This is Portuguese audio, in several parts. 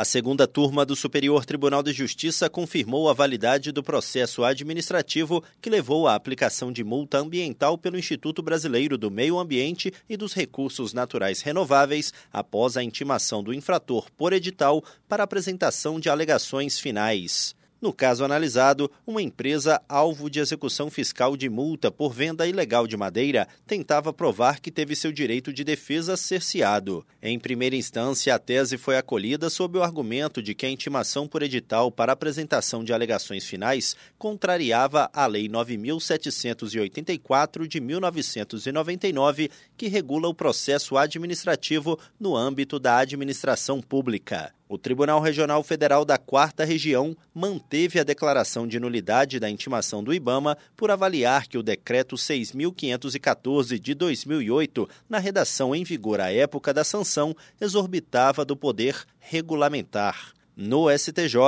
A segunda turma do Superior Tribunal de Justiça confirmou a validade do processo administrativo que levou à aplicação de multa ambiental pelo Instituto Brasileiro do Meio Ambiente e dos Recursos Naturais Renováveis após a intimação do infrator por edital para apresentação de alegações finais. No caso analisado, uma empresa alvo de execução fiscal de multa por venda ilegal de madeira tentava provar que teve seu direito de defesa cerceado. Em primeira instância, a tese foi acolhida sob o argumento de que a intimação por edital para apresentação de alegações finais contrariava a Lei 9.784 de 1999, que regula o processo administrativo no âmbito da administração pública. O Tribunal Regional Federal da Quarta Região manteve a declaração de nulidade da intimação do IBAMA por avaliar que o Decreto 6.514 de 2008, na redação em vigor à época da sanção, exorbitava do poder regulamentar. No STJ,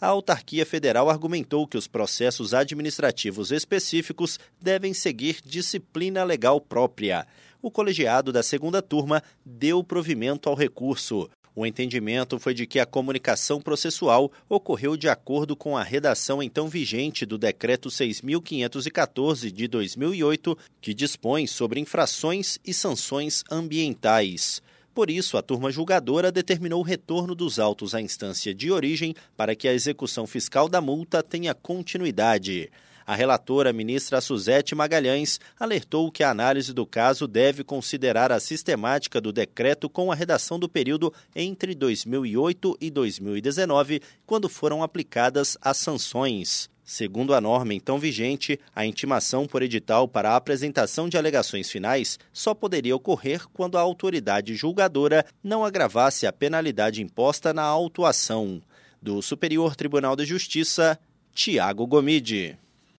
a autarquia federal argumentou que os processos administrativos específicos devem seguir disciplina legal própria. O colegiado da segunda turma deu provimento ao recurso. O entendimento foi de que a comunicação processual ocorreu de acordo com a redação então vigente do Decreto 6.514 de 2008, que dispõe sobre infrações e sanções ambientais. Por isso, a turma julgadora determinou o retorno dos autos à instância de origem para que a execução fiscal da multa tenha continuidade. A relatora, ministra Assusete Magalhães, alertou que a análise do caso deve considerar a sistemática do decreto com a redação do período entre 2008 e 2019, quando foram aplicadas as sanções. Segundo a norma então vigente, a intimação por edital para a apresentação de alegações finais só poderia ocorrer quando a autoridade julgadora não agravasse a penalidade imposta na autuação. Do Superior Tribunal de Justiça, Tiago Gomide.